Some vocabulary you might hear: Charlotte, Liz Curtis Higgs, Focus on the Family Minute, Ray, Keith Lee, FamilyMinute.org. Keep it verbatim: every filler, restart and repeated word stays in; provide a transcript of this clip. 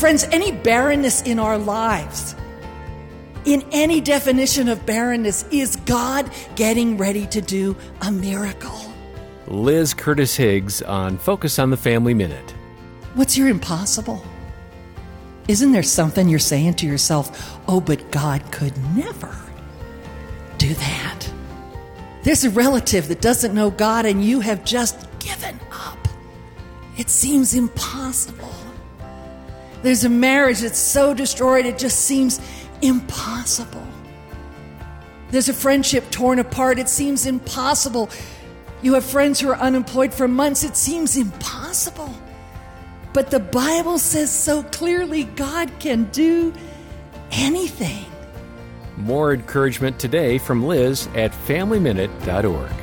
Friends, any barrenness in our lives, in any definition of barrenness, is God getting ready to do a miracle. Liz Curtis Higgs on Focus on the Family Minute. What's your impossible? Isn't there something you're saying to yourself, oh, but God could never do that? There's a relative that doesn't know God and you have just given up. It seems impossible. There's a marriage that's so destroyed it just seems impossible. There's a friendship torn apart. It seems impossible. You have friends who are unemployed for months. It seems impossible. But the Bible says so clearly God can do anything. More encouragement today from Liz at Family Minute dot org.